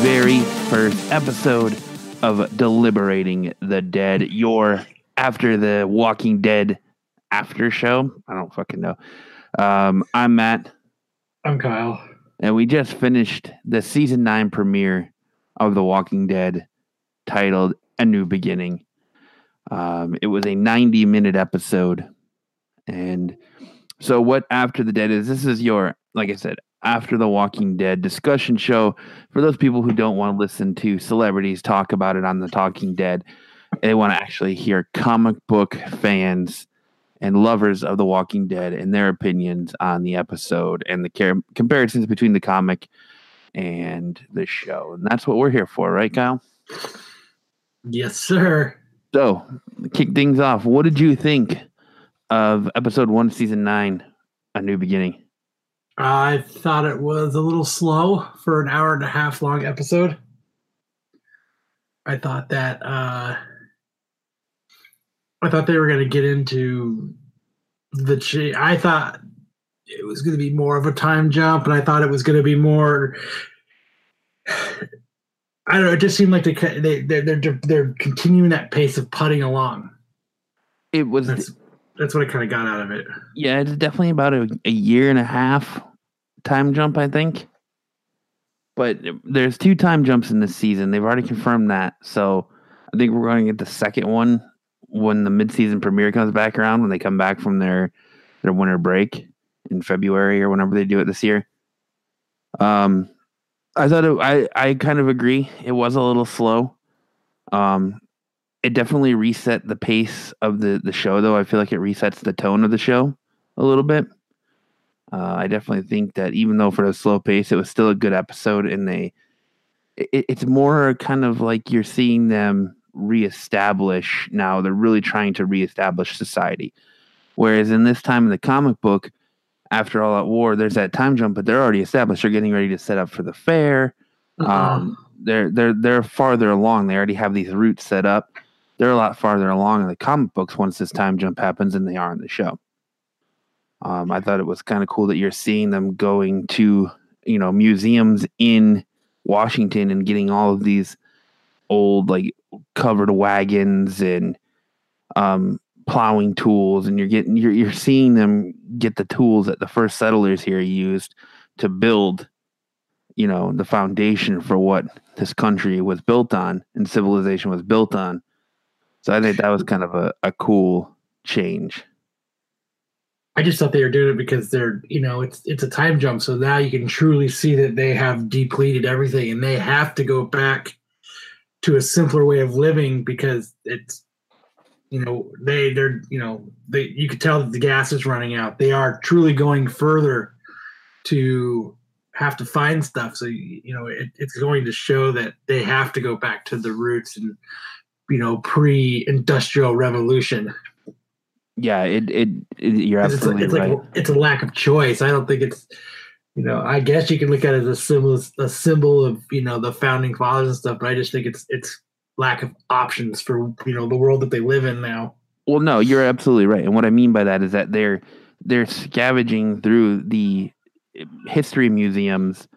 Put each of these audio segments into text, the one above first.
very first episode of Deliberating the Dead, your After the Walking Dead after show. I don't fucking know. I'm Matt. I'm Kyle. And we just finished the season 9 premiere of The Walking Dead, titled A New Beginning. It was a 90-minute episode. And so what After the Dead is, this is your, like I said, After the Walking Dead discussion show for those people who don't want to listen to celebrities talk about it on the Talking Dead. They want to actually hear comic book fans and lovers of The Walking Dead and their opinions on the episode and the comparisons between the comic and the show. And that's what we're here for, right, Kyle? Yes, sir. So, to kick things off, what did you think of episode 1, season 9, A New Beginning? I thought it was a little slow for an hour and a half long episode. I thought that I thought they were going to get into the. I thought it was going to be more of a time jump, and I thought it was going to be more. I don't know. It just seemed like they're continuing that pace of putting along. It was. That's what I kind of got out of it. Yeah, it's definitely about a year and a half time jump, I think. But there's 2 time jumps in this season. They've already confirmed that. So I think we're going to get the second one when the mid-season premiere comes back around, when they come back from their winter break in February or whenever they do it this year. I thought I kind of agree. It was a little slow. It definitely reset the pace of the show, though. I feel like it resets the tone of the show a little bit. I definitely think that even though for the slow pace, it was still a good episode, and it's more kind of like you're seeing them reestablish now. They're really trying to reestablish society. Whereas in this time in the comic book, after All Out War, there's that time jump, but they're already established. They're getting ready to set up for the fair. They're farther along. They already have these routes set up. They're a lot farther along in the comic books once this time jump happens than they are in the show. I thought it was kind of cool that you're seeing them going to, museums in Washington and getting all of these old, covered wagons and plowing tools, and you're seeing them get the tools that the first settlers here used to build, the foundation for what this country was built on and civilization was built on. So I think that was kind of a cool change. I just thought they were doing it because they're, it's a time jump. So now you can truly see that they have depleted everything and they have to go back to a simpler way of living because it's, you could tell that the gas is running out. They are truly going further to have to find stuff. So, it's going to show that they have to go back to the roots and, pre-industrial revolution. Yeah, it you're absolutely right. It's a lack of choice. I don't think it's, I guess you can look at it as a symbol of, the founding fathers and stuff, but I just think it's lack of options for, the world that they live in now. Well, no, you're absolutely right. And what I mean by that is that they're scavenging through the history museums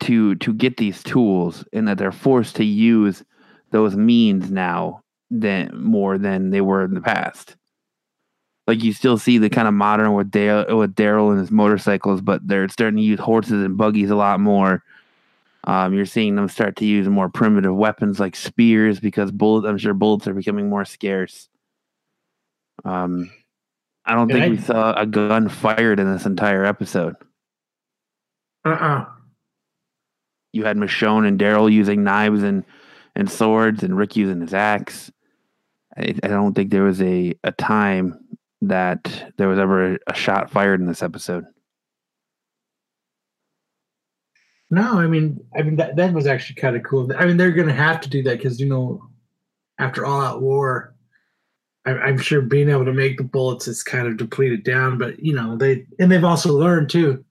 to get these tools, and that they're forced to use those means now more than they were in the past. Like, you still see the kind of modern with Daryl and his motorcycles, but they're starting to use horses and buggies a lot more. You're seeing them start to use more primitive weapons like spears because bullets are becoming more scarce. I don't think we saw a gun fired in this entire episode. You had Michonne and Daryl using knives and swords, and Rick using his axe. I don't think there was a time that there was ever a shot fired in this episode. No, I mean that was actually kind of cool. I mean, they're going to have to do that because, after All Out War, I'm sure being able to make the bullets is kind of depleted down. But, they've also learned, too.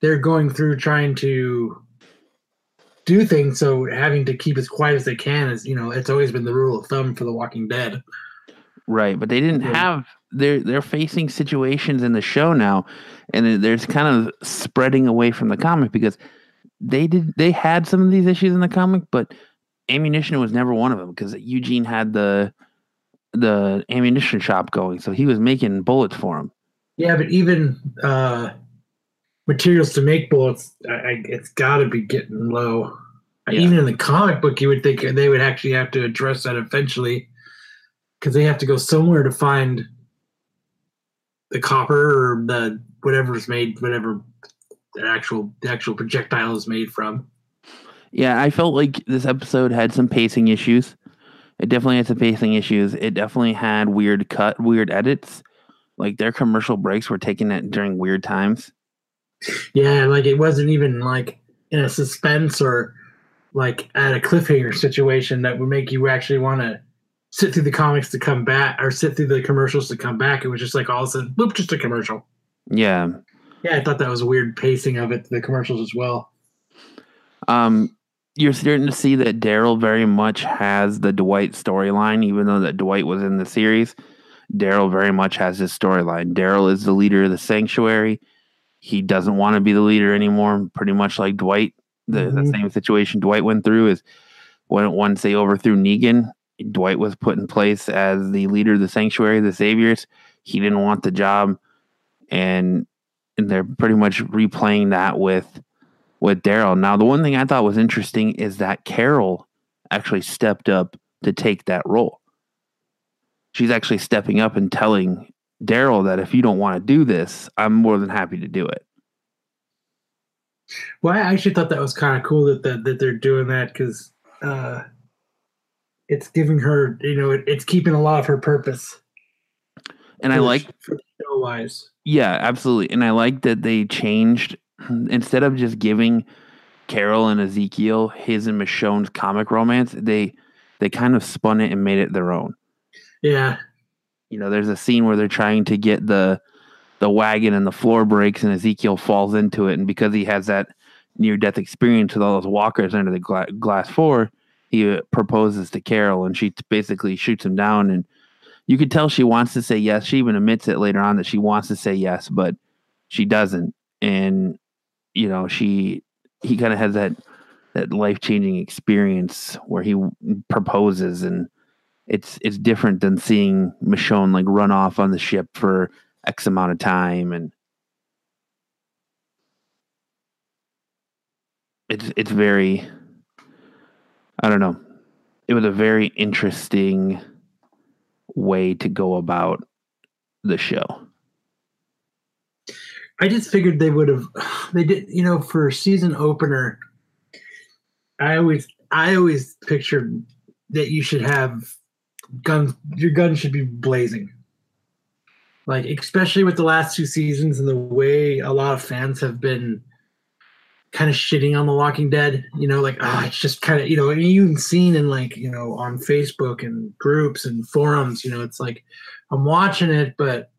They're going through trying to do things, so having to keep as quiet as they can is, it's always been the rule of thumb for The Walking Dead. Right, but they didn't have... They're facing situations in the show now, and there's kind of spreading away from the comic because they had some of these issues in the comic, but ammunition was never one of them, because Eugene had the ammunition shop going, so he was making bullets for him. Yeah, but even materials to make bullets, it's got to be getting low. Yeah. Even in the comic book, you would think they would actually have to address that eventually, because they have to go somewhere to find the copper or the whatever's made, whatever the actual projectile is made from. Yeah, I felt like this episode had some pacing issues. It definitely had some pacing issues. It definitely had weird edits. Like, their commercial breaks were taken at during weird times. Yeah, like, it wasn't even, like, in a suspense or, like, at a cliffhanger situation that would make you actually want to sit through the comics to come back, or sit through the commercials to come back. It was just, like, all of a sudden, boop, just a commercial. Yeah. Yeah, I thought that was a weird pacing of it, the commercials as well. You're starting to see that Daryl very much has the Dwight storyline, even though that Dwight was in the series. Daryl very much has his storyline. Daryl is the leader of the Sanctuary. He doesn't want to be the leader anymore, pretty much like Dwight. The same situation Dwight went through is when once they overthrew Negan, Dwight was put in place as the leader of the Sanctuary, the Saviors. He didn't want the job, and they're pretty much replaying that with Daryl. Now, the one thing I thought was interesting is that Carol actually stepped up to take that role. She's actually stepping up and telling Daryl that if you don't want to do this, I'm more than happy to do it. Well, I actually thought that was kind of cool that they're doing that, because it's giving her, you know, it's keeping a lot of her purpose. And I like, show-wise. Yeah, absolutely. And I like that they changed, instead of just giving Carol and Ezekiel his and Michonne's comic romance, they kind of spun it and made it their own. Yeah. You know, there's a scene where they're trying to get the wagon and the floor breaks and Ezekiel falls into it. And because he has that near-death experience with all those walkers under the glass floor, he proposes to Carol, and she basically shoots him down. And you could tell she wants to say yes. She even admits it later on that she wants to say yes, but she doesn't. And, you know, he kind of has that life-changing experience where he proposes, and it's different than seeing Michonne like run off on the ship for X amount of time, and it's very, I don't know. It was a very interesting way to go about the show. I just figured they did, you know, for a season opener, I always pictured that you should have guns, your gun should be blazing. Like, especially with the last two seasons and the way a lot of fans have been kind of shitting on The Walking Dead, you know, like, it's just kind of, you know, and you've seen in, like, you know, on Facebook and groups and forums, you know, it's like, I'm watching it, but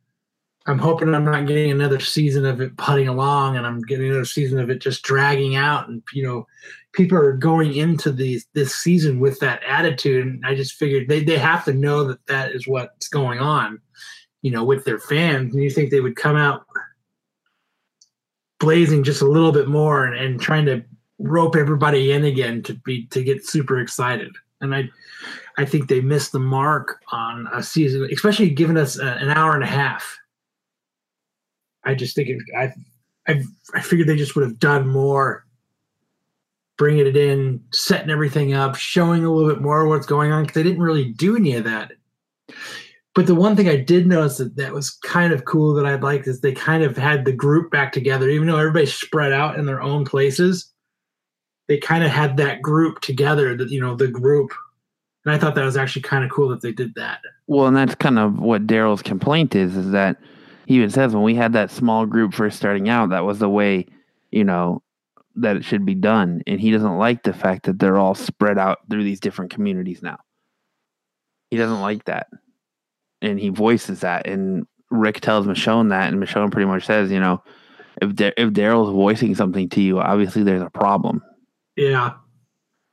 I'm hoping I'm not getting another season of it putting along, and I'm getting another season of it just dragging out. And, you know, people are going into this season with that attitude. And I just figured they have to know that is what's going on, you know, with their fans. And you think they would come out blazing just a little bit more and trying to rope everybody in again to get super excited. And I think they missed the mark on a season, especially giving us an hour and a half. I just think I figured they just would have done more, bringing it in, setting everything up, showing a little bit more of what's going on, because they didn't really do any of that. But the one thing I did notice that was kind of cool that I liked is they kind of had the group back together, even though everybody's spread out in their own places. They kind of had that group together, that, you know, the group. And I thought that was actually kind of cool that they did that. Well, and that's kind of what Daryl's complaint is that he even says, when we had that small group first starting out, that was the way, you know, that it should be done. And he doesn't like the fact that they're all spread out through these different communities now. He doesn't like that. And he voices that. And Rick tells Michonne that. And Michonne pretty much says, you know, if Daryl's voicing something to you, obviously there's a problem. Yeah.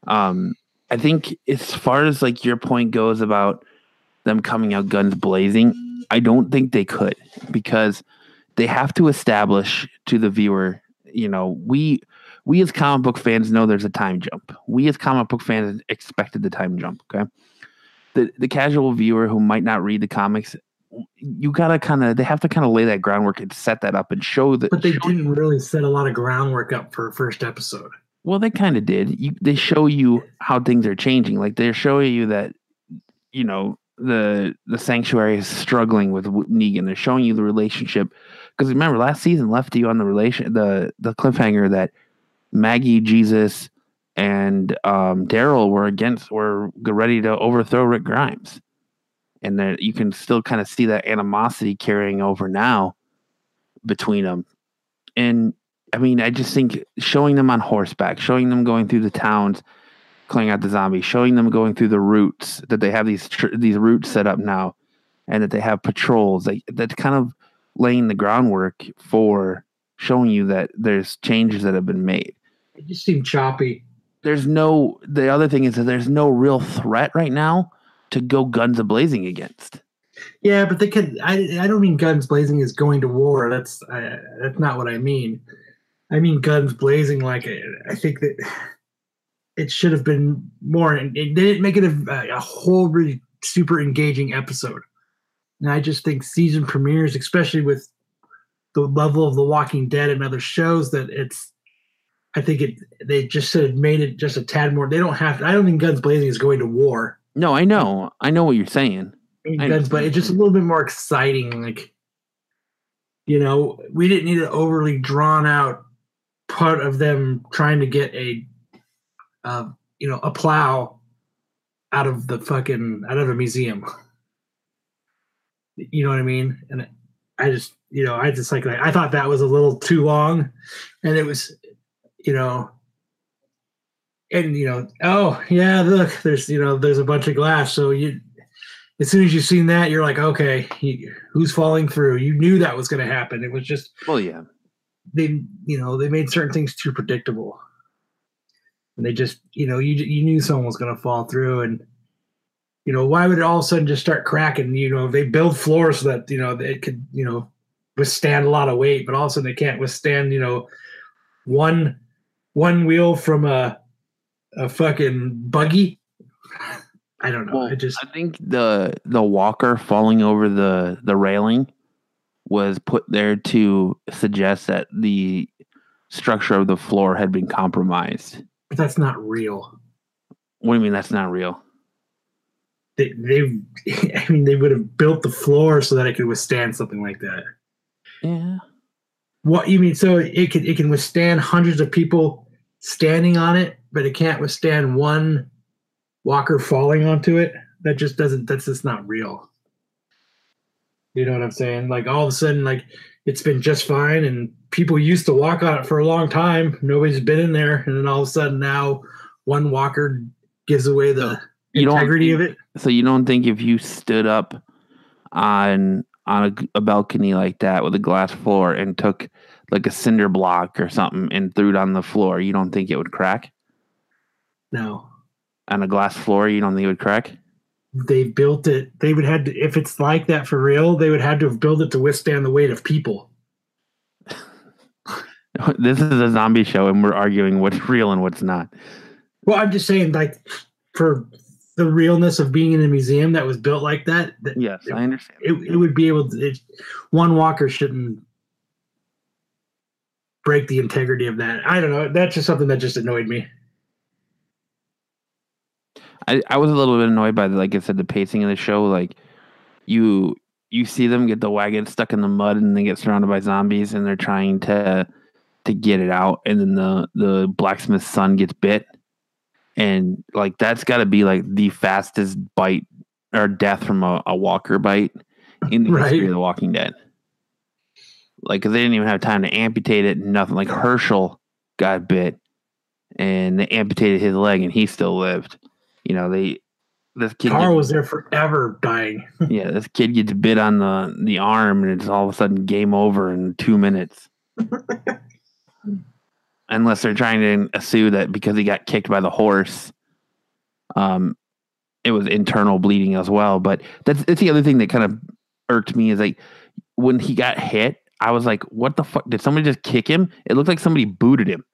I think as far as like your point goes about them coming out guns blazing, I don't think they could, because they have to establish to the viewer, you know, we we as comic book fans know there's a time jump. We as comic book fans expected the time jump, okay? The casual viewer who might not read the comics, you gotta they have to lay that groundwork and set that up and show that. But they didn't really set a lot of groundwork up for a first episode. Well, they kind of did. They show you how things are changing. Like they're showing you that, you know, the Sanctuary is struggling with Negan. They're showing you the relationship, because remember last season left you on the cliffhanger that Maggie, Jesus, and Daryl were ready to overthrow Rick Grimes. And there, you can still kind of see that animosity carrying over now between them. And I mean, I just think showing them on horseback, showing them going through the towns, clearing out the zombies, showing them going through the routes, that they have these routes set up now, and that they have patrols. That's kind of laying the groundwork for showing you that there's changes that have been made. It just seemed choppy. The other thing is that there's no real threat right now to go guns a-blazing against. Yeah, but they could. I don't mean guns blazing is going to war. That's not what I mean. I mean guns blazing. Like I think that it should have been more. And they didn't make it a whole really super engaging episode. And I just think season premieres, especially with the level of The Walking Dead and other shows, that it's. I think they just should have made it just a tad more. They don't have to. I don't think guns blazing is going to war. No, I know. I know what you're saying. But it's just a little bit more exciting. Like, you know, we didn't need an overly drawn out part of them trying to get a plow out of a museum. You know what I mean? And I thought that was a little too long, and it was, you know. And, you know, oh, yeah, look, there's a bunch of glass. So as soon as you've seen that, you're like, okay, who's falling through? You knew that was going to happen. It was just, well, yeah, they made certain things too predictable. And they just, you knew someone was going to fall through. And, you know, why would it all of a sudden just start cracking? You know, they build floors so that, it could, withstand a lot of weight, but all of a sudden they can't withstand, one wheel from a fucking buggy. I don't know. Well, I think the walker falling over the railing was put there to suggest that the structure of the floor had been compromised. But that's not real. What do you mean that's not real? They would have built the floor so that it could withstand something like that. Yeah. What you mean? So it can withstand hundreds of people standing on it, but it can't withstand one walker falling onto it. That just doesn't. That's just not real. You know what I'm saying? Like all of a sudden, like it's been just fine, and people used to walk on it for a long time. Nobody's been in there, and then all of a sudden, now one walker gives away the integrity of it. So you don't think if you stood up on a balcony like that with a glass floor and took like a cinder block or something and threw it on the floor, you don't think it would crack? No. On a glass floor, you don't think it would crack? They built it. They would have to, if it's like that for real, they would have to have built it to withstand the weight of people. This is a zombie show, and we're arguing what's real and what's not. Well, I'm just saying, like, for the realness of being in a museum that was built like that. Yes, I understand. It would be able to. One walker shouldn't break the integrity of that. I don't know. That's just something that just annoyed me. I was a little bit annoyed by, like I said, the pacing of the show. Like you see them get the wagon stuck in the mud and they get surrounded by zombies and they're trying to get it out. And then the blacksmith's son gets bit. And like, that's gotta be like the fastest bite or death from a walker bite in the history of The Walking Dead. Like, 'cause they didn't even have time to amputate it. Nothing. Like Herschel got bit and they amputated his leg and he still lived. You know, Carl was there forever dying. Yeah, this kid gets bit on the arm and it's all of a sudden game over in 2 minutes. Unless they're trying to assume that because he got kicked by the horse, it was internal bleeding as well. But that's the other thing that kind of irked me is like when he got hit, I was like, what the fuck? Did somebody just kick him? It looked like somebody booted him.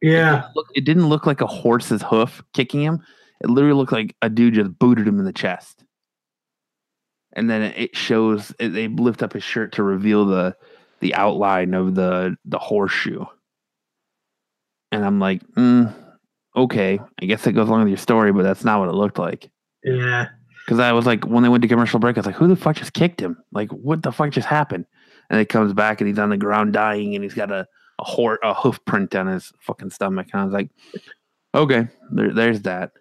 Yeah. It didn't look like a horse's hoof kicking him. It literally looked like a dude just booted him in the chest. And then it shows, they lift up his shirt to reveal the outline of the horseshoe. And I'm like, okay, I guess it goes along with your story, but that's not what it looked like. Yeah. Because I was like, when they went to commercial break, I was like, who the fuck just kicked him? Like, what the fuck just happened? And it comes back and he's on the ground dying and he's got a hoof print on his fucking stomach. And I was like, okay, there's that.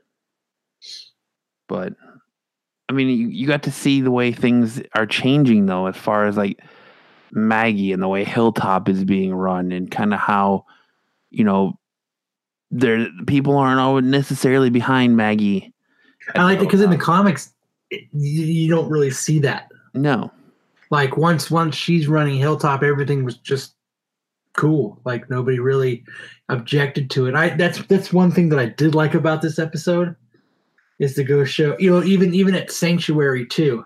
But I mean, you got to see the way things are changing, though, as far as like Maggie and the way Hilltop is being run and kind of how, you know, there people aren't always necessarily behind Maggie. I like it because in the comics, you don't really see that. No. Like once she's running Hilltop, everything was just cool. Like nobody really objected to it. That's one thing that I did like about this episode. Is to go show, you know, even at Sanctuary too,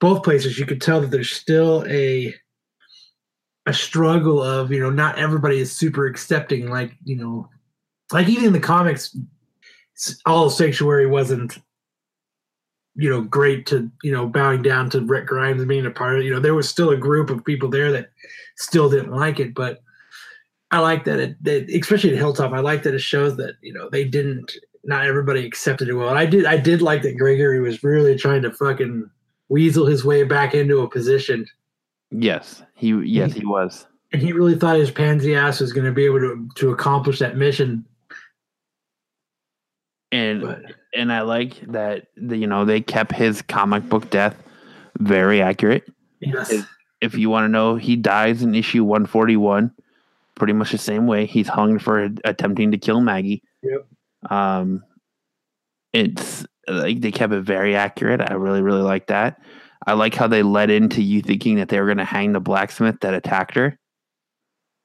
both places you could tell that there's still a struggle of, you know, not everybody is super accepting, like, you know, like even in the comics, all Sanctuary wasn't, you know, great to, you know, bowing down to Rick Grimes and being a part of it. You know, there was still a group of people there that still didn't like it, but I like that it especially at Hilltop, I like that it shows that, you know, not everybody accepted it well. And I did like that Gregory was really trying to fucking weasel his way back into a position. Yes, he was. And he really thought his pansy ass was going to be able to accomplish that mission. And I like that, you know, they kept his comic book death very accurate. Yes. If you want to know, he dies in issue 141, pretty much the same way. He's hung for attempting to kill Maggie. Yep. It's like they kept it very accurate. I really like that. I like how they led into you thinking that they were going to hang the blacksmith that attacked her.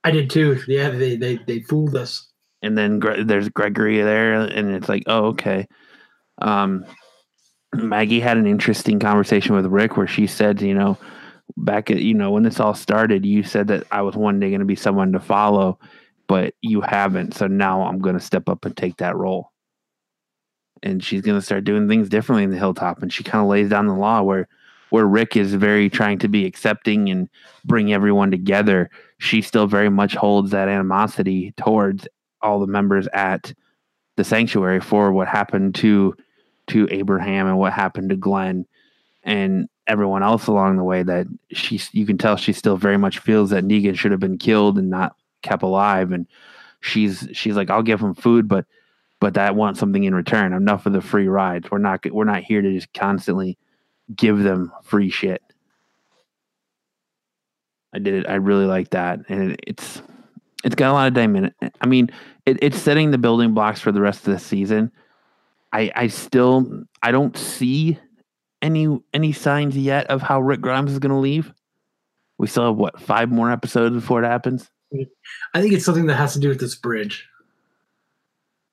I did too. Yeah, they fooled us. And then there's Gregory there, and it's like, oh, okay. Maggie had an interesting conversation with Rick where she said, you know, back at, you know, when this all started, you said that I was one day going to be someone to follow. But you haven't, so now I'm going to step up and take that role. And she's going to start doing things differently in the Hilltop. And she kind of lays down the law where Rick is very trying to be accepting and bring everyone together. She still very much holds that animosity towards all the members at the Sanctuary for what happened to Abraham and what happened to Glenn and everyone else along the way. That you can tell she still very much feels that Negan should have been killed and not kept alive, and she's like, I'll give him food, but I want something in return. Enough of the free rides. We're not here to just constantly give them free shit. I really like that, and it's got a lot of diamond. I mean, it's setting the building blocks for the rest of the season. I don't see any signs yet of how Rick Grimes is going to leave. We still have what, 5 more episodes before it happens. I think it's something that has to do with this bridge.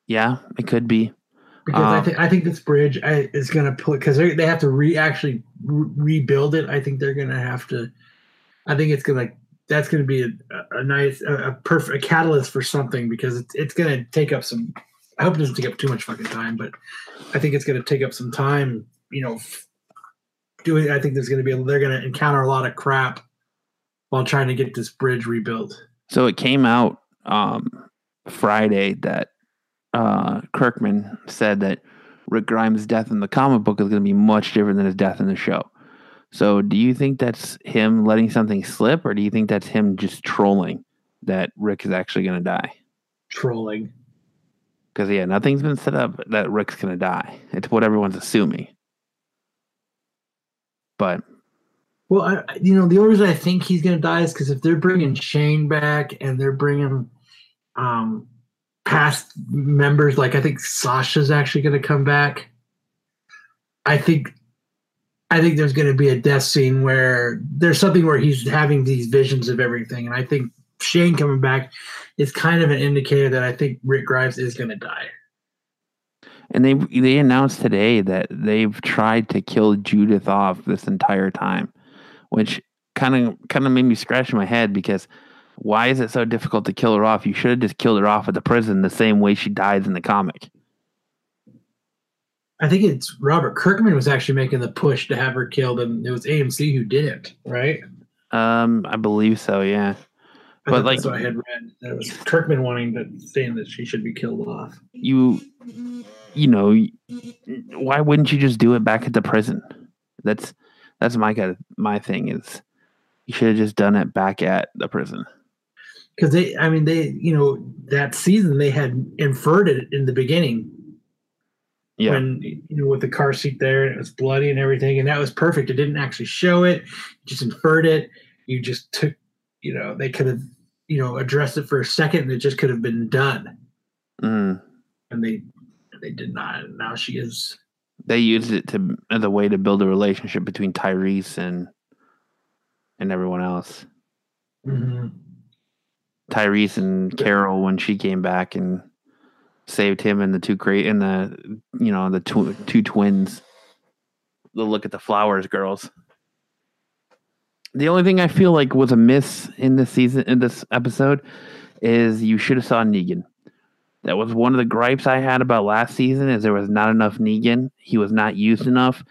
Yeah, it could be. Because I think this bridge is going to pull, because they have to rebuild it. I think they're going to have to. I think it's going to. That's going to be a nice, perfect catalyst for something, because it's going to take up some. I hope it doesn't take up too much fucking time, but I think it's going to take up some time. You know, I think there's going to be. They're going to encounter a lot of crap while trying to get this bridge rebuilt. So it came out Friday that Kirkman said that Rick Grimes' death in the comic book is going to be much different than his death in the show. So do you think that's him letting something slip, or do you think that's him just trolling that Rick is actually going to die? Trolling. Because, yeah, nothing's been set up that Rick's going to die. It's what everyone's assuming. But... well, you know, the only reason I think he's going to die is because if they're bringing Shane back and they're bringing past members, like I think Sasha's actually going to come back. I think there's going to be a death scene where there's something where he's having these visions of everything, and I think Shane coming back is kind of an indicator that I think Rick Grimes is going to die. And they announced today that they've tried to kill Judith off this entire time. Which kind of made me scratch my head, because Why is it so difficult to kill her off? You should have just killed her off at the prison the same way she dies in the comic. I think it's Robert Kirkman was actually making the push to have her killed, and it was AMC who did it, right? I believe so, yeah. But like, that's what I had read. That was Kirkman wanting to saying that she should be killed off. You know, why wouldn't you just do it back at the prison? That's my thing is you should have just done it back at the prison. Because they you know that season they had inferred it in the beginning. Yeah. When with the car seat there and it was bloody and everything, and that was perfect. It didn't actually show it; just inferred it. You just took. They could have, addressed it for a second and it just could have been done. Mm. And they did not. And now she is. They used it as a way to build a relationship between Tyrese and everyone else. Mm-hmm. Tyrese and Carol, when she came back and saved him and the two twins. The look at the flowers, girls. The only thing I feel like was a miss in this episode, is you should have saw Negan. That was one of the gripes I had about last season. Is there was not enough Negan. He was not used enough,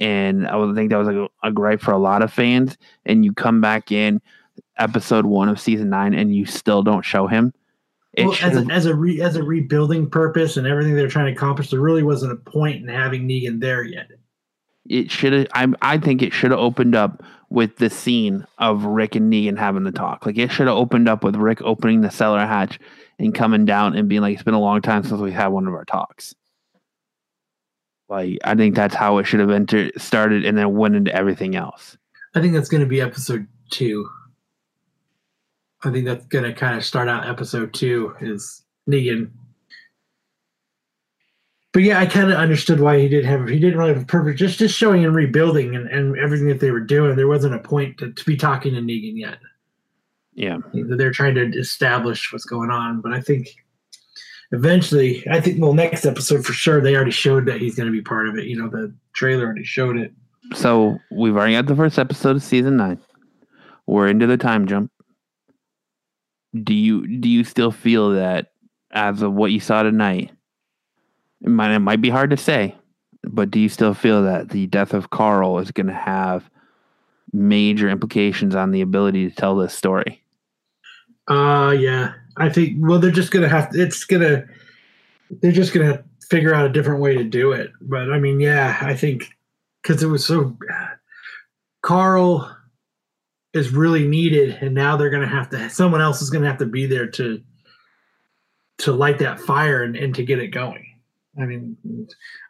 and I would think that was a gripe for a lot of fans. And you come back in episode 1 of season 9, and you still don't show him. Well, as a rebuilding purpose and everything they're trying to accomplish, there really wasn't a point in having Negan there yet. It should have. I think it should have opened up with the scene of Rick and Negan having the talk. Like it should have opened up with Rick opening the cellar hatch and coming down and being like, "It's been a long time since we had one of our talks." Like I think that's how it should have started, and then went into everything else. I think that's going to be episode 2. I think that's going to kind of start out episode 2 is Negan. But yeah, I kind of understood why he didn't really have a purpose. Just showing and rebuilding and everything that they were doing, there wasn't a point to be talking to Negan yet. Yeah. They're trying to establish what's going on. But I think eventually, next episode for sure, they already showed that he's going to be part of it. The trailer already showed it. So we've already got the first episode of season 9. We're into the time jump. Do you still feel that as of what you saw tonight, it might be hard to say, but do you still feel that the death of Carl is going to have major implications on the ability to tell this story? Yeah, I think. Well, they're just going to have. They're just going to figure out a different way to do it. But I mean, yeah, I think because it was so. Carl is really needed, and now they're going to have to. Someone else is going to have to be there to light that fire and to get it going. I mean,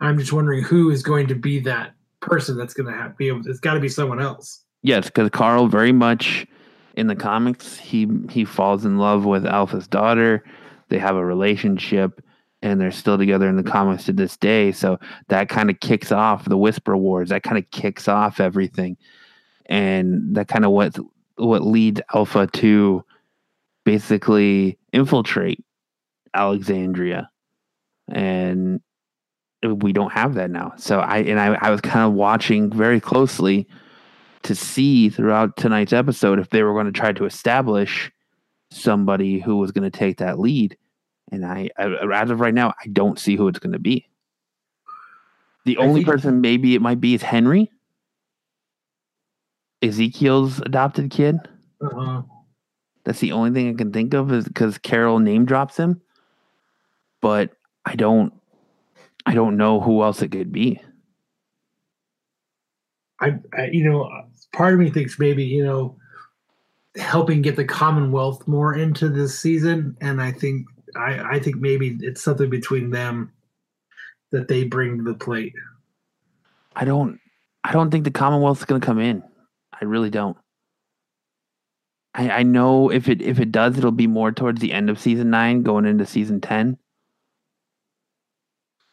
I'm just wondering who is going to be that person that's going to be able to, it's got to be someone else. Yes, because Carl very much in the comics, he falls in love with Alpha's daughter. They have a relationship and they're still together in the comics to this day. So that kind of kicks off the Whisper Wars. That kind of kicks off everything. And that kind of what leads Alpha to basically infiltrate Alexandria. And we don't have that now. So I was kind of watching very closely to see throughout tonight's episode if they were going to try to establish somebody who was going to take that lead. And I as of right now, I don't see who it's going to be. The only person maybe it might be is Henry, Ezekiel's adopted kid. Uh-huh. That's the only thing I can think of is because Carol name drops him, but. I don't know who else it could be. I part of me thinks maybe, helping get the Commonwealth more into this season. And I think maybe it's something between them that they bring to the plate. I don't think the Commonwealth's going to come in. I really don't. I know if it does, it'll be more towards the end of season 9 going into season 10.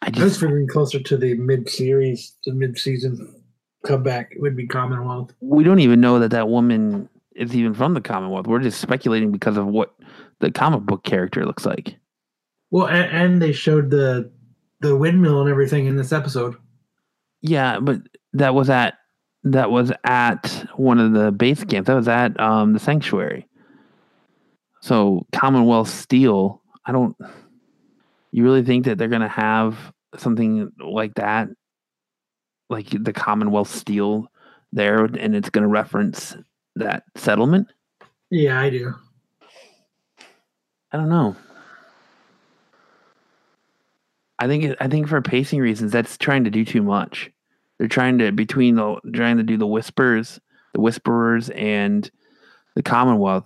I was figuring closer to the mid-season comeback it would be Commonwealth. We don't even know that woman is even from the Commonwealth. We're just speculating because of what the comic book character looks like. Well, and they showed the windmill and everything in this episode. Yeah, but that was at one of the base camps. That was at the Sanctuary. So Commonwealth Steel, you really think that they're going to have something like that? Like the Commonwealth Steel there, and it's going to reference that settlement? Yeah, I do. I don't know. I think for pacing reasons, that's trying to do too much. They're trying to do the Whisperers, and the Commonwealth.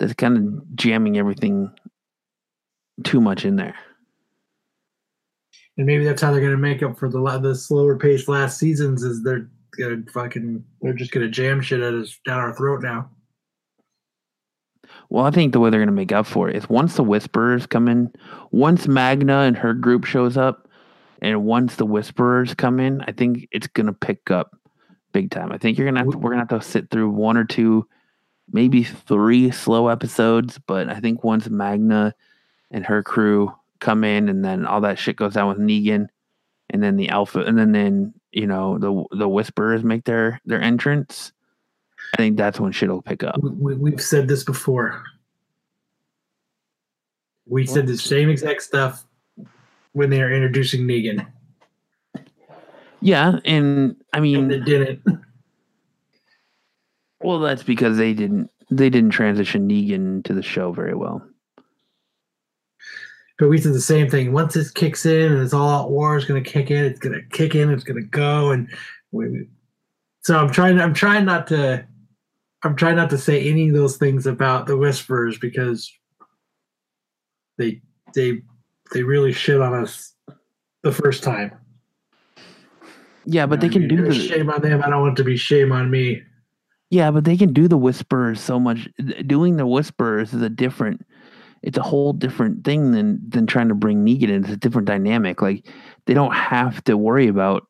That's kind of jamming everything too much in there. And maybe that's how they're going to make up for the slower paced last seasons. Is they're going to they're just going to jam shit down our throat now. Well, I think the way they're going to make up for it is once the Whisperers come in, once Magna and her group shows up, and once the Whisperers come in, I think it's going to pick up big time. I think we're going to have to sit through one or two, maybe three slow episodes, but I think once Magna and her crew come in, and then all that shit goes down with Negan, and then the Alpha, and then you know the Whisperers make their entrance, I think that's when shit'll pick up. We've said this before. We said the same exact stuff when they are introducing Negan. Yeah, and I mean, and they didn't. Well, that's because they didn't transition Negan to the show very well. But we said the same thing. Once this kicks in, and it's all out war is going to kick in. It's going to kick in. It's going to go, and so I'm trying not to say any of those things about the Whisperers, because they really shit on us the first time. Yeah, but they can do the shame on them. I don't want it to be shame on me. Yeah, but they can do the Whisperers so much. Doing the Whisperers is it's a whole different thing than trying to bring Negan in. It's a different dynamic. Like, they don't have to worry about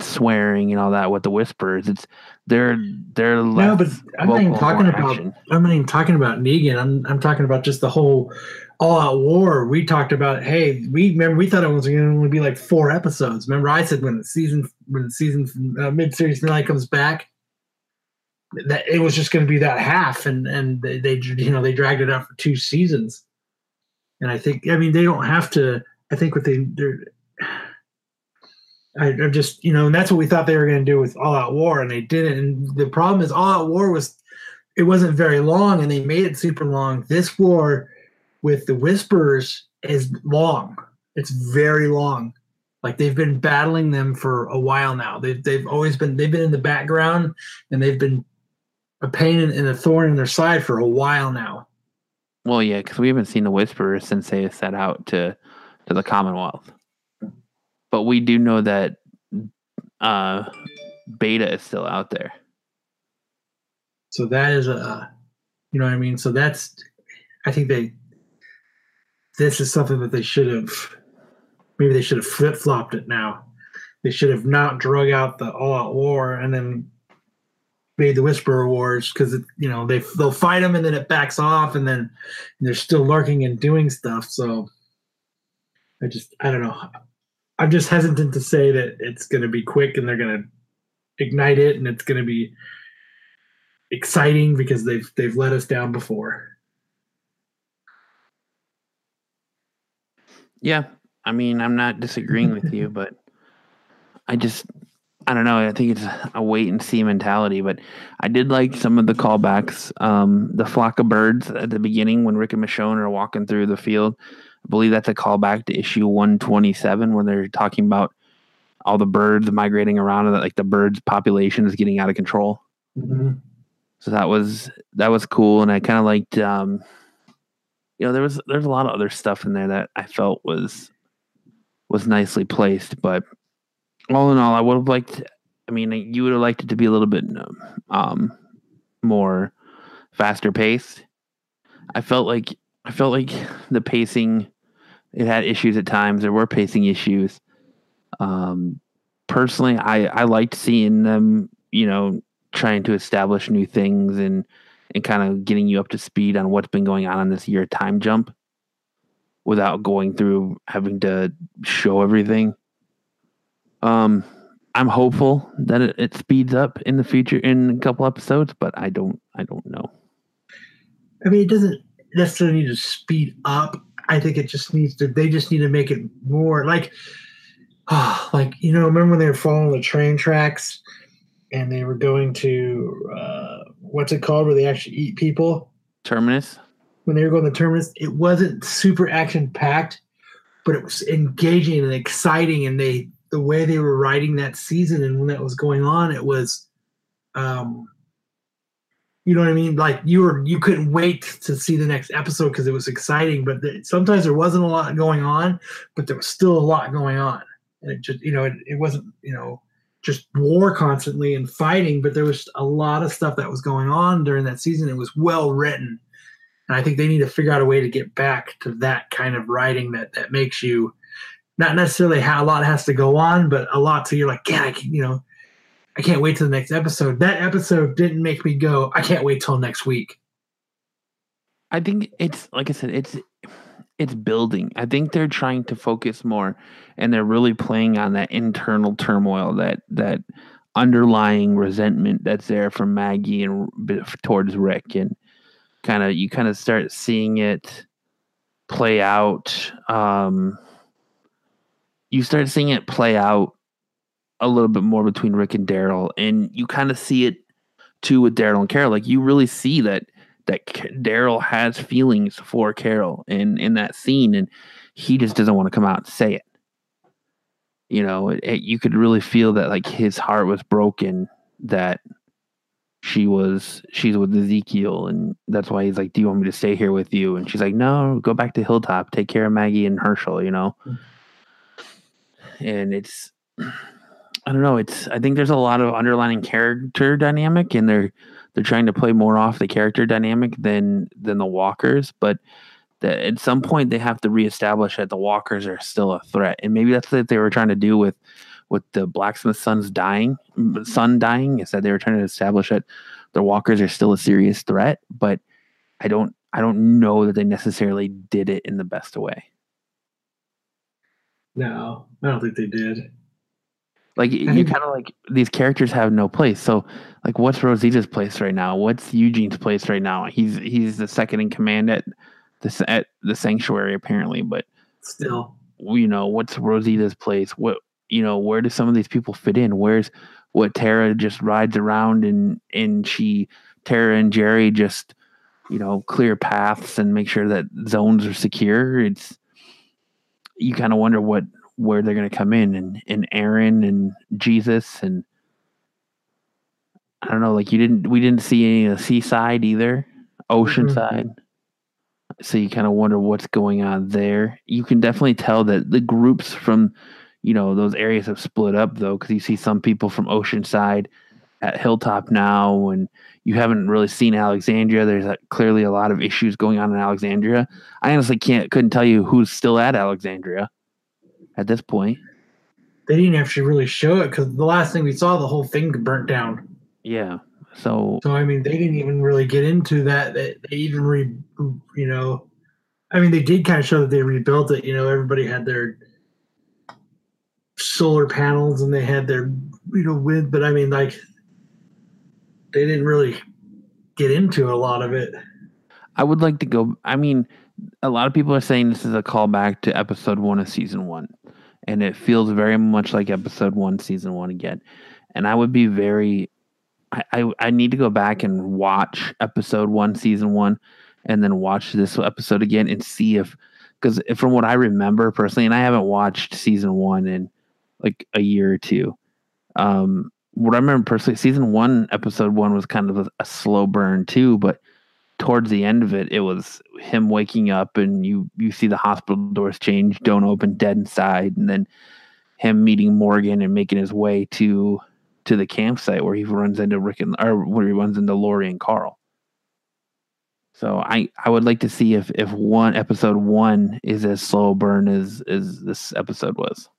swearing and all that with the Whisperers. It's they're less. No, but I'm not even talking about action. I'm not even talking about Negan. I'm talking about just the whole all-out war. We talked about, hey, we thought it was going to be like 4 episodes. Remember, I said when the season mid-series finale comes back, that it was just going to be that half, and they dragged it out for 2 seasons. And I think, I mean, they don't have to. I think what I'm just, and that's what we thought they were going to do with All Out War, and they didn't. And the problem is, All Out War it wasn't very long, and they made it super long. This war with the Whisperers is long. It's very long. Like, they've been battling them for a while now. They've been in the background, and they've been a pain and a thorn in their side for a while now. Well, yeah, because we haven't seen the Whisperers since they set out to the Commonwealth. But we do know that Beta is still out there. So that is you know what I mean? So that's, I think this is something that they should have flip-flopped it now. They should have not drug out the all-out war and then made the Whisperer Wars, because they'll fight them and then it backs off and then they're still lurking and doing stuff. So I don't know. I'm just hesitant to say that it's going to be quick and they're going to ignite it and it's going to be exciting, because they've let us down before. Yeah, I mean, I'm not disagreeing with you, but I don't know. I think it's a wait and see mentality, but I did like some of the callbacks. The flock of birds at the beginning when Rick and Michonne are walking through the field. I believe that's a callback to issue 127 when they're talking about all the birds migrating around and that, like, the birds' population is getting out of control. Mm-hmm. So that was cool, and I kind of liked. There's a lot of other stuff in there that I felt was nicely placed, but all in all, I would have liked. I mean, you would have liked it to be a little bit more faster paced. I felt like the pacing, it had issues at times. There were pacing issues. Personally, I liked seeing them, trying to establish new things and kind of getting you up to speed on what's been going on in this year time jump without going through having to show everything. I'm hopeful that it speeds up in the future in a couple episodes, but I don't know. I mean, it doesn't necessarily need to speed up. I think it just needs to, they just need to make it more like, you know, remember when they were following the train tracks and they were going to, what's it called, where they actually eat people? Terminus. When they were going to Terminus, it wasn't super action-packed, but it was engaging and exciting. And the way they were writing that season and when that was going on, it was, you know what I mean? Like you couldn't wait to see the next episode because it was exciting. But sometimes there wasn't a lot going on, but there was still a lot going on, and it just, you know, it wasn't, you know, just war constantly and fighting, but there was a lot of stuff that was going on during that season. It was well written, and I think they need to figure out a way to get back to that kind of writing that makes you not necessarily how a lot has to go on, but a lot so you're like, yeah, I can't wait till the next episode. That episode didn't make me go, I can't wait till next week. I think it's, like I said, it's building. I think they're trying to focus more, and they're really playing on that internal turmoil, that underlying resentment that's there from Maggie and towards Rick, and you start seeing it play out. You start seeing it play out a little bit more between Rick and Daryl, and you kind of see it too with Daryl and Carol. Like you really see that Daryl has feelings for Carol in that scene, and he just doesn't want to come out and say it. You know, you could really feel that like his heart was broken that she's with Ezekiel, and that's why he's like, do you want me to stay here with you? And she's like, no, go back to Hilltop, take care of Maggie and Herschel, you know? And it's, I don't know. I think there's a lot of underlying character dynamic, and they're trying to play more off the character dynamic than the walkers. But at some point, they have to reestablish that the walkers are still a threat, and maybe that's what they were trying to do with the blacksmith's son dying. Is that they were trying to establish that the walkers are still a serious threat? But I don't know that they necessarily did it in the best way. No, I don't think they did. Like, you kind of like, these characters have no place. So, like, what's Rosita's place right now? What's Eugene's place right now? He's the second in command at the sanctuary, apparently. But still, you know, what's Rosita's place? What, you know, where do some of these people fit in? Tara just rides around and Tara and Jerry just, you know, clear paths and make sure that zones are secure. It's, you kind of wonder where they're going to come in, and Aaron and Jesus, and I don't know, like we didn't see any of the seaside either, Oceanside. Mm-hmm. So you kind of wonder what's going on there. You can definitely tell that the groups from, you know, those areas have split up though, because you see some people from Oceanside at Hilltop now, and you haven't really seen Alexandria. There's clearly a lot of issues going on in Alexandria. I honestly couldn't tell you who's still at Alexandria. At this point, they didn't actually really show it because the last thing we saw, the whole thing burnt down. Yeah. So I mean, they didn't even really get into that. They even you know, I mean, they did kind of show that they rebuilt it. You know, everybody had their solar panels and they had their, you know, wind. But I mean, like, they didn't really get into a lot of it. I would like to go. I mean, a lot of people are saying this is a callback to episode 1 of season 1. And it feels very much like episode 1, season 1 again. And I would be I need to go back and watch episode 1, season 1, and then watch this episode again and see because from what I remember personally, and I haven't watched season 1 in like a year or two. What I remember personally, season 1, episode 1 was kind of a slow burn too, but towards the end of it, it was him waking up, and you see the hospital doors change, don't open, dead inside, and then him meeting Morgan and making his way to the campsite where he runs into Lori and Carl. So I would like to see if one episode 1 is as slow burn as this episode was.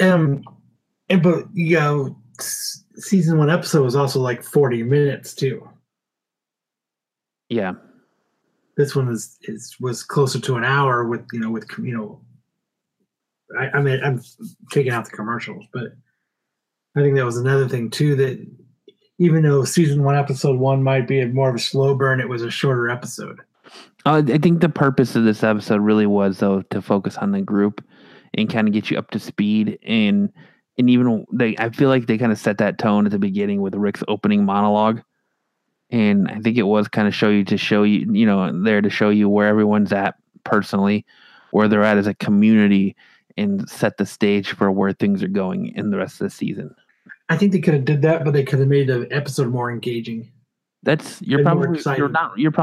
But you know, season 1 episode was also like 40 minutes too. Yeah, this one was closer to an hour with I mean, I'm taking out the commercials, but I think that was another thing too, that even though season one, episode one might be more of a slow burn, it was a shorter episode. I think the purpose of this episode really was, though, to focus on the group and kind of get you up to speed. And even I feel like they kind of set that tone at the beginning with Rick's opening monologue. And I think it was kind of to show you where everyone's at personally, where they're at as a community, and set the stage for where things are going in the rest of the season. I think they could have did that, but they could have made the episode more engaging. You're probably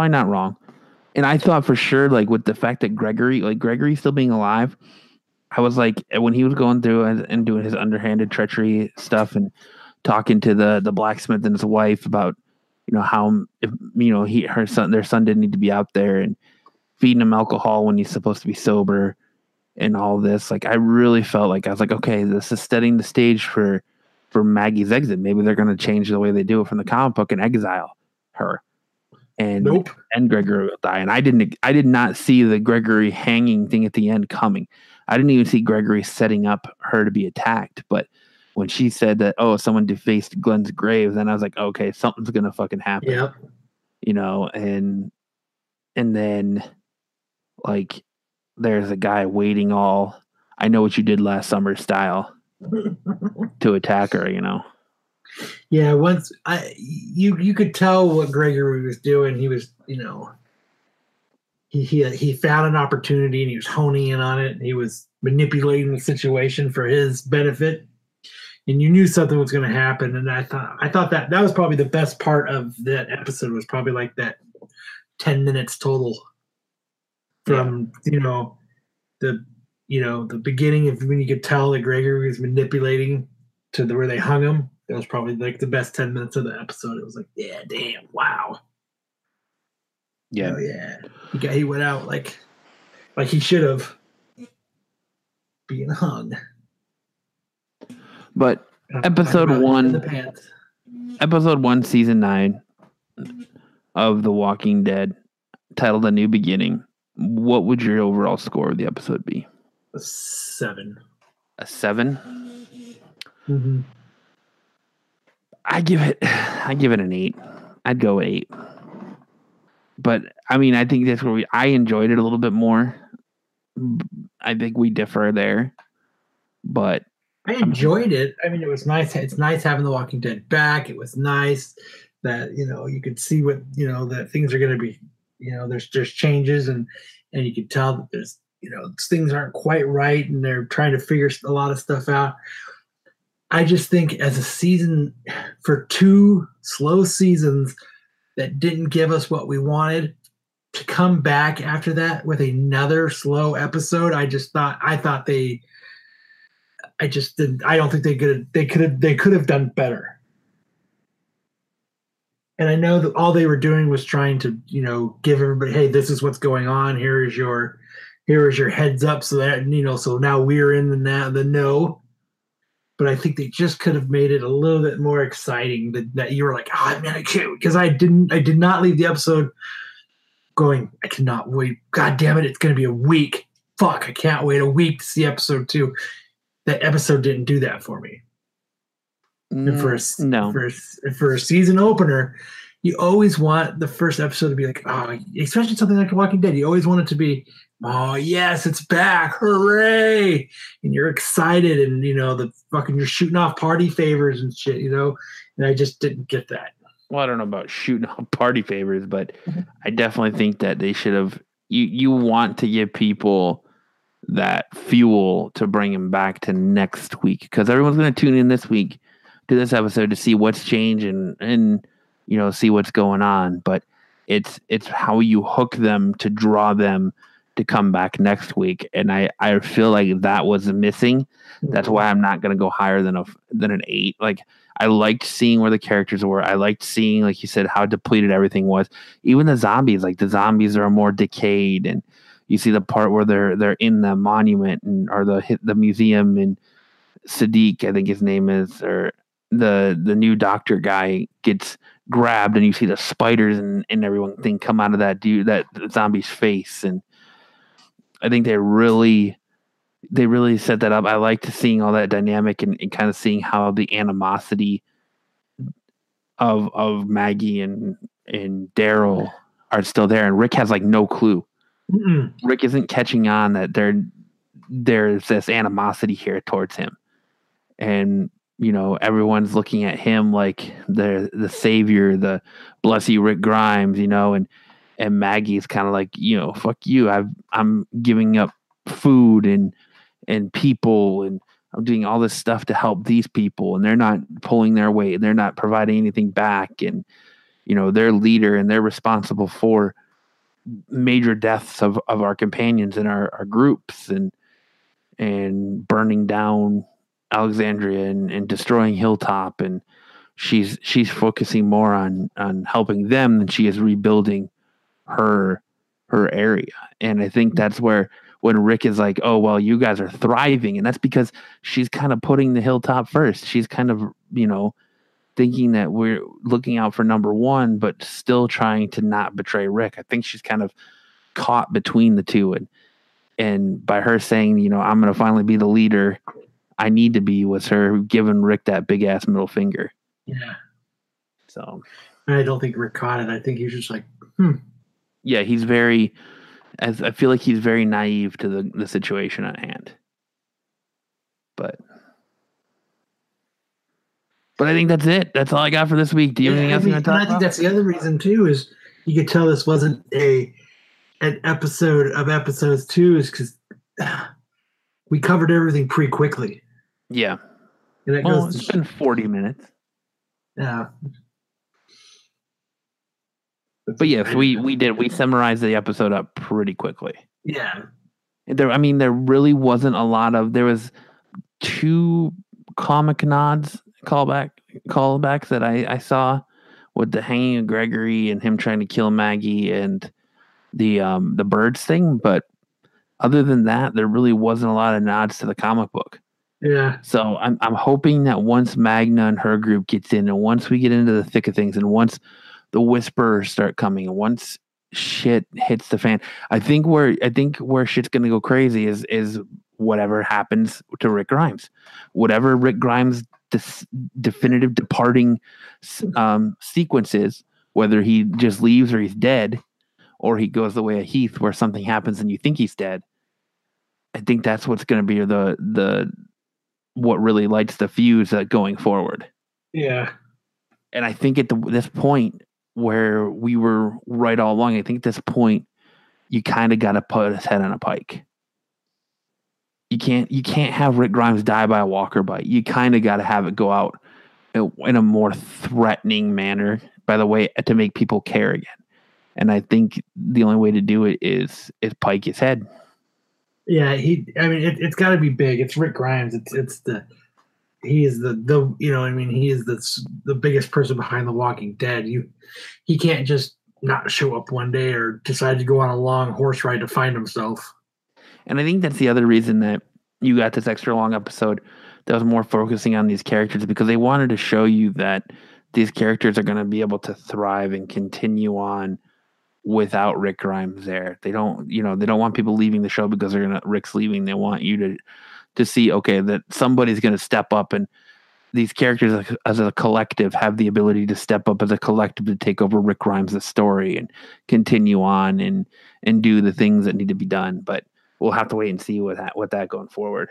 not wrong. And I thought for sure, like with the fact that Gregory still being alive, I was like, when he was going through and doing his underhanded treachery stuff and talking to the blacksmith and his wife about, how, their son didn't need to be out there, and feeding him alcohol when he's supposed to be sober and all this. Like, I really felt like, I was like, okay, this is setting the stage for Maggie's exit. Maybe they're going to change the way they do it from the comic book and exile her. And nope. And Gregory will die. And I did not see the Gregory hanging thing at the end coming. I didn't even see Gregory setting up her to be attacked. But when she said that, oh, someone defaced Glenn's grave, then I was like, okay, something's going to fucking happen. Yeah. And then like there's a guy waiting all, I know what you did last summer style to attack her, Yeah, once you could tell what Gregory was doing. He was, he found an opportunity and he was honing in on it. And he was manipulating the situation for his benefit, and you knew something was going to happen. And I thought that was probably the best part of that episode, was probably like that 10 minutes total from the beginning of when you could tell that Gregory was manipulating to where they hung him. That was probably like the best 10 minutes of the episode. It was like, yeah, damn, wow. Yeah. Oh, yeah. He went out like he should have, being hung. But episode one, season 9 of The Walking Dead, titled A New Beginning. What would your overall score of the episode be? A 7. A 7? Mm-hmm. I give it an 8. I'd go 8. But I mean, I think that's where I enjoyed it a little bit more. I think we differ there, but I enjoyed it. I mean, it was nice. It's nice having The Walking Dead back. It was nice that, you could see what, that things are going to be, there's changes and you could tell that there's, things aren't quite right and they're trying to figure a lot of stuff out. I just think as a season, for 2 slow seasons that didn't give us what we wanted, to come back after that with another slow episode, I don't think they could have done better. And I know that all they were doing was trying to, give everybody, hey, this is what's going on. Here is your heads up. So that, so now we're in the know. But I think they just could have made it a little bit more exciting. That you were like, oh man, I can't, because I did not leave the episode going, I cannot wait. God damn it, it's gonna be a week. Fuck, I can't wait a week to see episode 2. That episode didn't do that for me. And for a season opener, you always want the first episode to be like, oh, especially something like The Walking Dead. You always want it to be, oh yes, it's back! Hooray! And you're excited, and you're shooting off party favors and shit, And I just didn't get that. Well, I don't know about shooting off party favors, but I definitely think that they should have. You want to give people that fuel to bring them back to next week, because everyone's going to tune in this week to this episode to see what's changing and see what's going on. But it's how you hook them to draw them to come back next week, and I feel like that was missing. That's why I'm not going to go higher than an 8. Like, I liked seeing where the characters were. I liked seeing, like you said, how depleted everything was. Even the zombies, like the zombies are more decayed, and you see the part where they're in the monument or the museum, and Sadiq, I think his name is, or the new doctor guy gets grabbed, and you see the spiders and everyone thing come out of that zombie's face, and I think they really set that up. I liked seeing all that dynamic and kind of seeing how the animosity of Maggie and Daryl are still there, and Rick has like no clue. Mm-mm. Rick isn't catching on that there's this animosity here towards him, and you know everyone's looking at him like the savior, the blessy Rick Grimes, you know, and Maggie's kind of like, you know, fuck you, I'm giving up food and people, and I'm doing all this stuff to help these people, and they're not pulling their weight, and they're not providing anything back, and you know they're leader and they're responsible for major deaths of our companions and our groups, and burning down Alexandria and destroying Hilltop, and she's focusing more on helping them than she is rebuilding her area. And I think that's where when Rick is like, oh, well, you guys are thriving. And that's because she's kind of putting the Hilltop first. She's kind of, you know, thinking that we're looking out for number one, but still trying to not betray Rick. I think she's kind of caught between the two. And by her saying, you know, I'm going to finally be the leader I need to be, was her giving Rick that big ass middle finger. Yeah. So I don't think Rick caught it. I think he was just like, Yeah, he's very... I feel like he's very naive to the situation at hand, but I think that's it. That's all I got for this week. Do you have anything else you want to talk about? I think that's the other reason too, is you could tell this wasn't an episode of episodes two, is because we covered everything pretty quickly. Yeah, and it's been 40 minutes. Yeah. But yes, we summarized the episode up pretty quickly. Yeah. There really wasn't a lot of, there was two comic nods, callbacks that I saw, with the hanging of Gregory and him trying to kill Maggie and the birds thing. But other than that, there really wasn't a lot of nods to the comic book. Yeah. So I'm hoping that once Magna and her group gets in, and once we get into the thick of things, and once the Whisperers start coming, and once shit hits the fan, I think where shit's gonna go crazy is whatever happens to Rick Grimes, whatever Rick Grimes' definitive departing sequence is, whether he just leaves or he's dead, or he goes the way of Heath, where something happens and you think he's dead. I think that's what's gonna be the what really lights the fuse going forward. Yeah, and I think at this point, where we were right all along, I think at this point you kind of got to put his head on a pike. You can't have Rick Grimes die by a walker bite. You kind of got to have it go out in a more threatening manner, by the way, to make people care again. And I think the only way to do it is pike his head. Yeah, it's got to be big. It's Rick Grimes. He is the biggest person behind The Walking Dead. He can't just not show up one day or decide to go on a long horse ride to find himself. And I think that's the other reason that you got this extra long episode that was more focusing on these characters, because they wanted to show you that these characters are going to be able to thrive and continue on without Rick Grimes there. They don't want people leaving the show because Rick's leaving. They want you to see, okay, that somebody's going to step up, and these characters as a collective have the ability to step up as a collective to take over Rick Grimes' story and continue on and do the things that need to be done. But we'll have to wait and see what that going forward.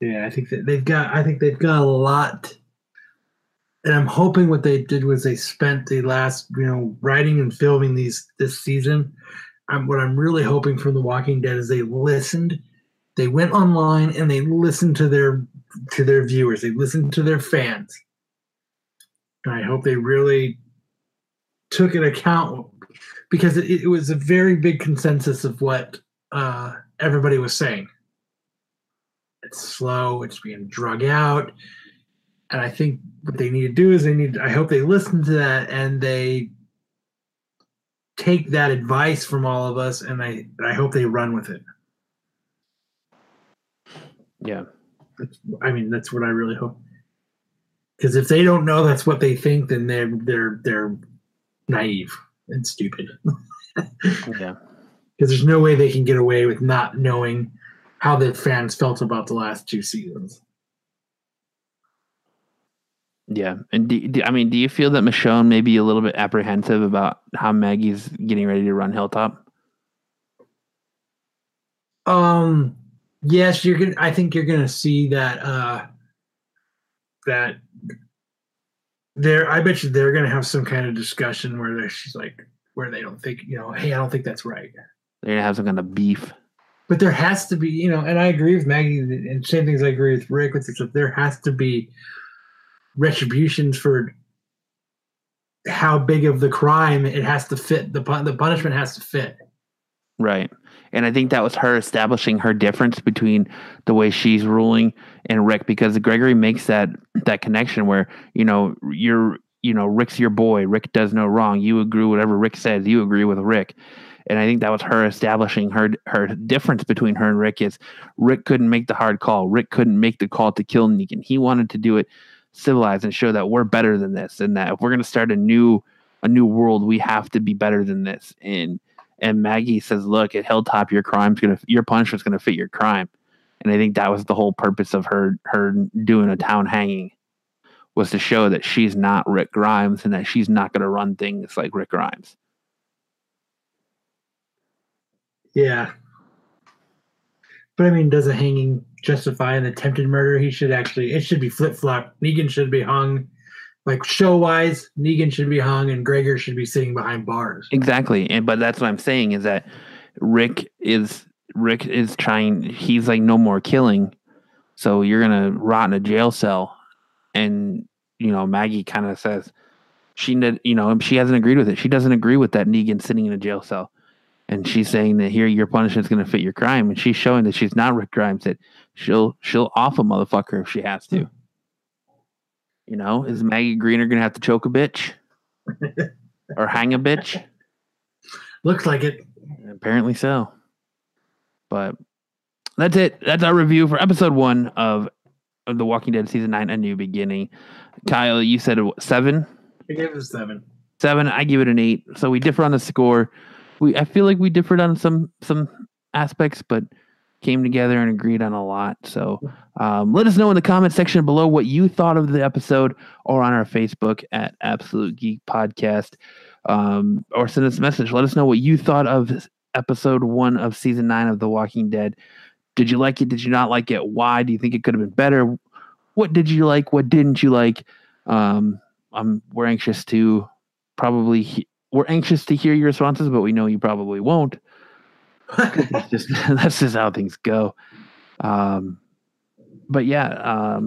Yeah, I think that they've got a lot, and I'm hoping what they did was they spent the last, writing and filming this season. What I'm really hoping from The Walking Dead is they went online and they listened to their viewers. They listened to their fans. And I hope they really took into account, because it was a very big consensus of what everybody was saying. It's slow. It's being drug out. And I think what they need to do is I hope they listen to that and they take that advice from all of us. And I hope they run with it. Yeah, that's what I really hope. Because if they don't know that's what they think, then they're naive and stupid. Yeah, because there's no way they can get away with not knowing how their fans felt about the last two seasons. Yeah. And do you feel that Michonne may be a little bit apprehensive about how Maggie's getting ready to run Hilltop? Yes, I think you're going to see that, that there, I bet you they're going to have some kind of discussion where she's like, where they don't think, hey, I don't think that's right. They're going to have some kind of beef. But there has to be, and I agree with Maggie and same things I agree with Rick with this stuff. There has to be retributions for how big of the crime it has to fit. The punishment has to fit. Right. And I think that was her establishing her difference between the way she's ruling and Rick, because Gregory makes that connection where, Rick's your boy. Rick does no wrong. You agree whatever Rick says. You agree with Rick. And I think that was her establishing her difference between her and Rick is Rick couldn't make the hard call. Rick couldn't make the call to kill Negan. He wanted to do it civilized and show that we're better than this, and that if we're going to start a new world, we have to be better than this. And Maggie says, look, at Hilltop, your punishment's going to fit your crime. And I think that was the whole purpose of her doing a town hanging, was to show that she's not Rick Grimes and that she's not going to run things like Rick Grimes. Yeah. But I mean, does a hanging justify an attempted murder? It should be flip-flop. Negan should be hung. Like, show-wise, Negan should be hung and Gregory should be sitting behind bars. Exactly. But that's what I'm saying is that Rick is trying, he's like, no more killing. So you're going to rot in a jail cell. And, Maggie kind of says, she hasn't agreed with it. She doesn't agree with that Negan sitting in a jail cell. And she's saying that here, your punishment's going to fit your crime. And she's showing that she's not Rick Grimes, that she'll off a motherfucker if she has to. Is Maggie Greener going to have to choke a bitch? Or hang a bitch? Looks like it. Apparently so. But that's it. That's our review for episode 1 of The Walking Dead Season 9, A New Beginning. Kyle, you said 7? I gave it a 7. 7, I give it an 8. So we differ on the score. I feel like we differed on some aspects, but came together and agreed on a lot. So let us know in the comment section below what you thought of the episode, or on our Facebook at Absolute Geek Podcast, or send us a message. Let us know what you thought of episode 1 of season 9 of The Walking Dead. Did you like it? Did you not like it? Why? Do you think it could have been better? What did you like? What didn't you like? We're anxious to hear your responses, but we know you probably won't. That's just how things go. But yeah,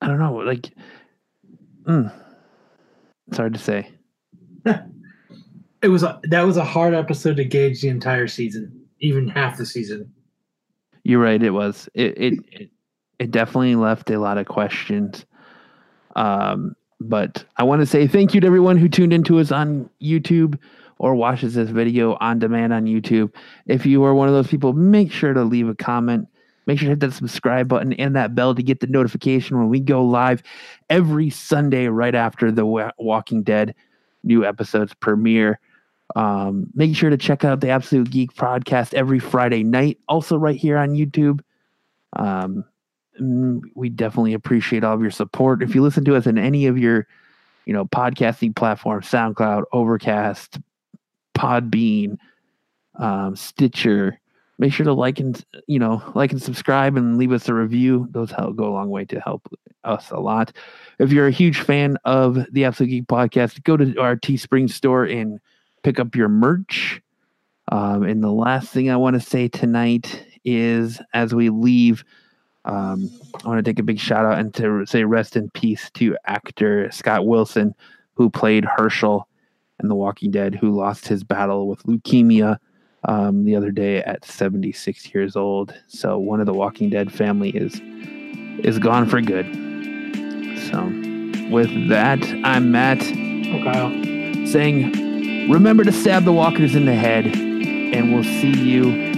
I don't know. Like, it's hard to say. That was a hard episode to gauge the entire season, even half the season. You're right. It was. It definitely left a lot of questions. But I want to say thank you to everyone who tuned into us on YouTube or watches this video on demand on YouTube. If you are one of those people, make sure to leave a comment. Make sure to hit that subscribe button and that bell to get the notification when we go live every Sunday right after The Walking Dead new episodes premiere. Make sure to check out the Absolute Geek Podcast every Friday night, also right here on YouTube. We definitely appreciate all of your support. If you listen to us in any of your, podcasting platforms, SoundCloud, Overcast, Podbean, Stitcher, make sure to like and subscribe and leave us a review. Those go a long way to help us a lot. If you're a huge fan of the Absolute Geek Podcast, go to our Teespring store and pick up your merch. And the last thing I want to say tonight is, as we leave, I want to take a big shout out and to say rest in peace to actor Scott Wilson, who played Herschel in The Walking Dead, who lost his battle with leukemia the other day at 76 years old. So one of the Walking Dead family is gone for good. So with that, I'm Matt. Oh, Kyle. Saying, remember to stab the walkers in the head, and we'll see you